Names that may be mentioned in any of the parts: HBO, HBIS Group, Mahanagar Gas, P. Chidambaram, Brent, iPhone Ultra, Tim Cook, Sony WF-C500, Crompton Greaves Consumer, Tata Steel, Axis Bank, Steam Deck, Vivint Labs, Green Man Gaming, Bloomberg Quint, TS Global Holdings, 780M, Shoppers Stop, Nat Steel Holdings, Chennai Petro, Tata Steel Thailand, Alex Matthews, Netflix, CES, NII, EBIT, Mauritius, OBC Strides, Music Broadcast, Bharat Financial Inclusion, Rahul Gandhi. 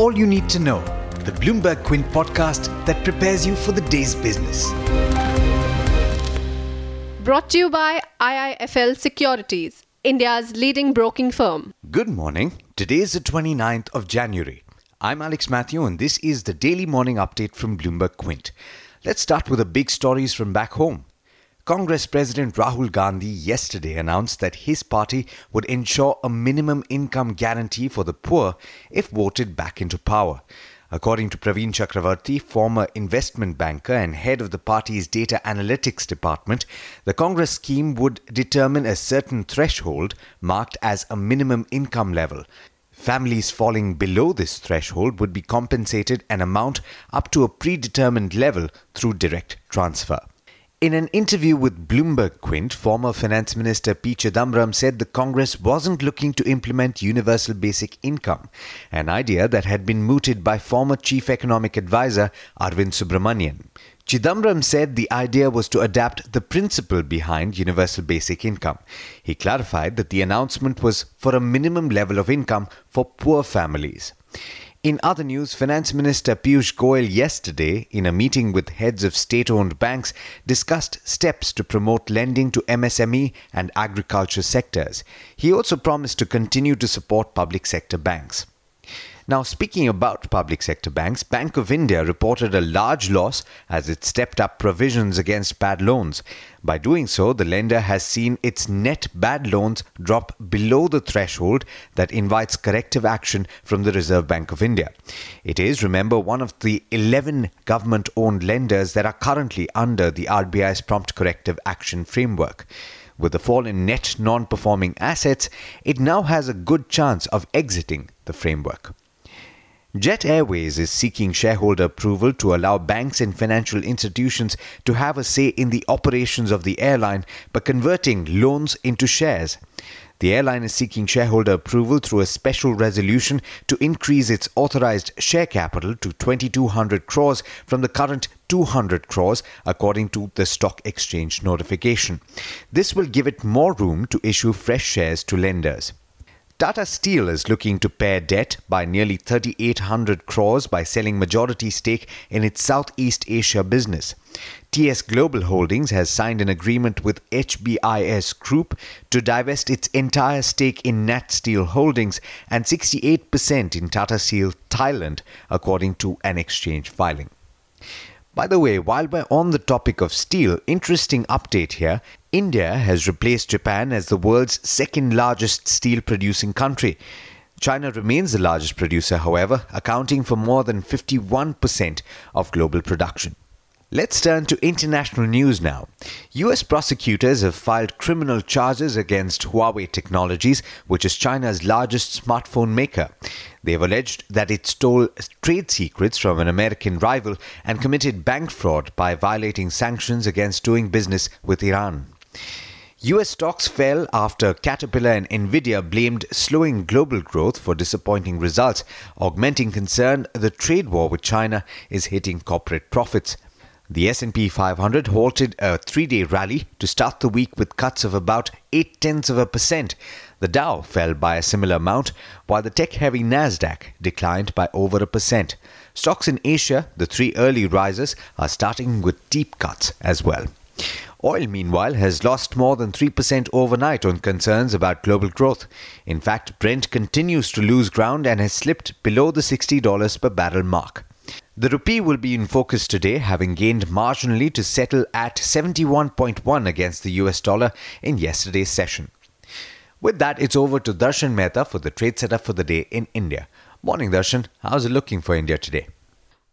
all you need to know, the Bloomberg Quint podcast that prepares you for the day's business. Brought to you by IIFL Securities, India's leading broking firm. Good morning. Today is the 29th of January. I'm Alex Mathew and this is the Daily Morning Update from Bloomberg Quint. Let's start with the big stories from back home. Congress President Rahul Gandhi yesterday announced that his party would ensure a minimum income guarantee for the poor if voted back into power. According to Praveen Chakravarty, former investment banker and head of the party's data analytics department, the Congress scheme would determine a certain threshold marked as a minimum income level. Families falling below this threshold would be compensated an amount up to a predetermined level through direct transfer. In an interview with Bloomberg Quint, former Finance Minister P. Chidambaram said the Congress wasn't looking to implement universal basic income, an idea that had been mooted by former Chief Economic Advisor Arvind Subramanian. Chidambaram said the idea was to adapt the principle behind universal basic income. He clarified that the announcement was for a minimum level of income for poor families. In other news, Finance Minister Piyush Goyal yesterday, in a meeting with heads of state-owned banks, discussed steps to promote lending to MSME and agriculture sectors. He also promised to continue to support public sector banks. Now, speaking about public sector banks, Bank of India reported a large loss as it stepped up provisions against bad loans. By doing so, the lender has seen its net bad loans drop below the threshold that invites corrective action from the Reserve Bank of India. It is, remember, one of the 11 government-owned lenders that are currently under the RBI's prompt corrective action framework. With the fall in net non-performing assets, it now has a good chance of exiting the framework. Jet Airways is seeking shareholder approval to allow banks and financial institutions to have a say in the operations of the airline by converting loans into shares. The airline is seeking shareholder approval through a special resolution to increase its authorized share capital to 2,200 crores from the current 200 crores, according to the stock exchange notification. This will give it more room to issue fresh shares to lenders. Tata Steel is looking to pare debt by nearly 3,800 crores by selling majority stake in its Southeast Asia business. TS Global Holdings has signed an agreement with HBIS Group to divest its entire stake in Nat Steel Holdings and 68% in Tata Steel Thailand, according to an exchange filing. By the way, while we're on the topic of steel, interesting update here. India has replaced Japan as the world's second largest steel producing country. China remains the largest producer, however, accounting for more than 51% of global production. Let's turn to international news now. US prosecutors have filed criminal charges against Huawei Technologies, which is China's largest smartphone maker. They've alleged that it stole trade secrets from an American rival and committed bank fraud by violating sanctions against doing business with Iran. US stocks fell after Caterpillar and NVIDIA blamed slowing global growth for disappointing results, augmenting concern the trade war with China is hitting corporate profits. The S&P 500 halted a three-day rally to start the week with cuts of about 0.8%. The Dow fell by a similar amount, while the tech-heavy Nasdaq declined by over 1%. Stocks in Asia, the three early risers, are starting with deep cuts as well. Oil, meanwhile, has lost more than 3% overnight on concerns about global growth. In fact, Brent continues to lose ground and has slipped below the $60 per barrel mark. The rupee will be in focus today, having gained marginally to settle at 71.1 against the US dollar in yesterday's session. With that, it's over to Darshan Mehta for the trade setup for the day in India. Morning, Darshan. How's it looking for India today?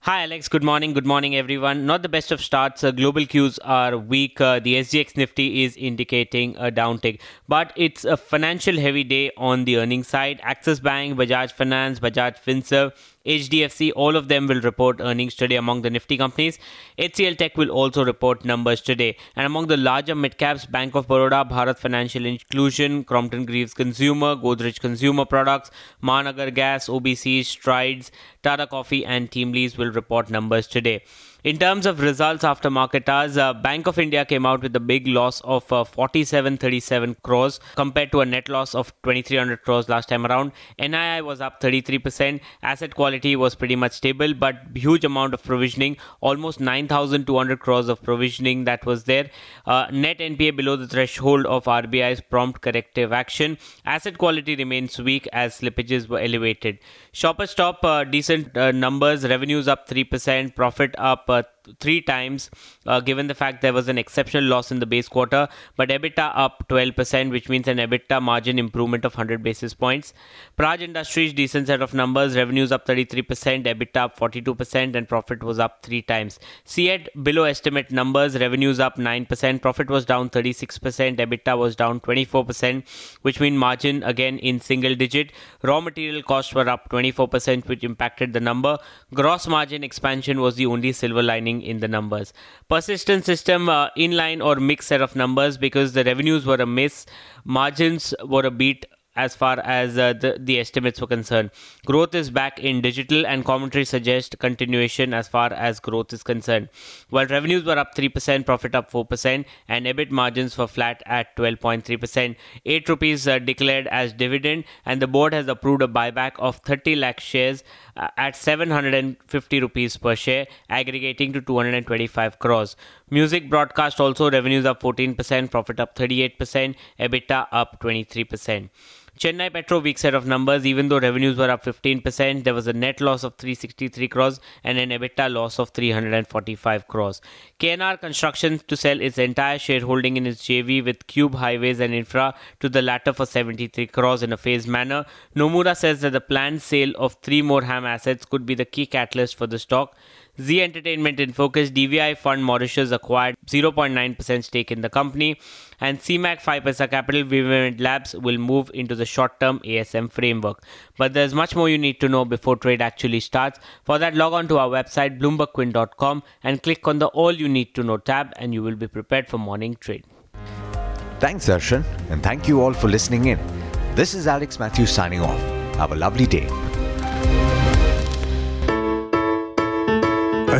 Hi Alex, good morning everyone. Not the best of starts, global cues are weak, the SGX Nifty is indicating a downtick, but it's a financial heavy day on the earnings side. Axis Bank, Bajaj Finance, Bajaj Finserv, HDFC, all of them will report earnings today among the Nifty companies. HCL Tech will also report numbers today. And among the larger mid-caps, Bank of Baroda, Bharat Financial Inclusion, Crompton Greaves Consumer, Godrej Consumer Products, Mahanagar Gas, OBC, Strides, Tata Coffee and Teamlease will report numbers today. In terms of results after market hours, Bank of India came out with a big loss of 4737 crores compared to a net loss of 2300 crores last time around. NII was up 33%. Asset quality was pretty much stable, but huge amount of provisioning, almost 9200 crores of provisioning that was there. Net NPA below the threshold of RBI's prompt corrective action. Asset quality remains weak as slippages were elevated. Shoppers Stop, decent numbers, revenues up 3%, profit up 3 times, given the fact there was an exceptional loss in the base quarter, but EBITDA up 12%, which means an EBITDA margin improvement of 100 basis points. Praj Industries, decent set of numbers, revenues up 33%, EBITDA up 42%, and profit was up 3 times. CEAT, below estimate numbers, revenues up 9%, profit was down 36%, EBITDA was down 24%, which means margin again in single digit. Raw material costs were up 24%, which impacted the number. Gross margin expansion was the only silver lining in the numbers. Persistent System, inline or mixed set of numbers because the revenues were a miss, margins were a beat as far as the estimates were concerned. Growth is back in digital and commentary suggests continuation as far as growth is concerned. While revenues were up 3%, profit up 4%, and EBIT margins were flat at 12.3%. 8 rupees declared as dividend, and the board has approved a buyback of 30 lakh shares at 750 rupees per share, aggregating to 225 crores. Music Broadcast also, revenues up 14%, profit up 38%, EBITDA up 23%. Chennai Petro, weak set of numbers, even though revenues were up 15%, there was a net loss of 363 crores and an EBITDA loss of 345 crores. KNR Construction to sell its entire shareholding in its JV with Cube Highways and Infra, to the latter for 73 crores in a phased manner. Nomura says that the planned sale of 3 more HAM assets could be the key catalyst for the stock. Zee Entertainment in focus, DVI Fund Mauritius acquired 0.9% stake in the company, and CMAC 5paisa Capital, Vivint Labs will move into the short-term ASM framework. But there's much more you need to know before trade actually starts. For that, log on to our website bloombergquint.com and click on the All You Need to Know tab, and you will be prepared for morning trade. Thanks, Darshan, and thank you all for listening in. This is Alex Matthews signing off. Have a lovely day. I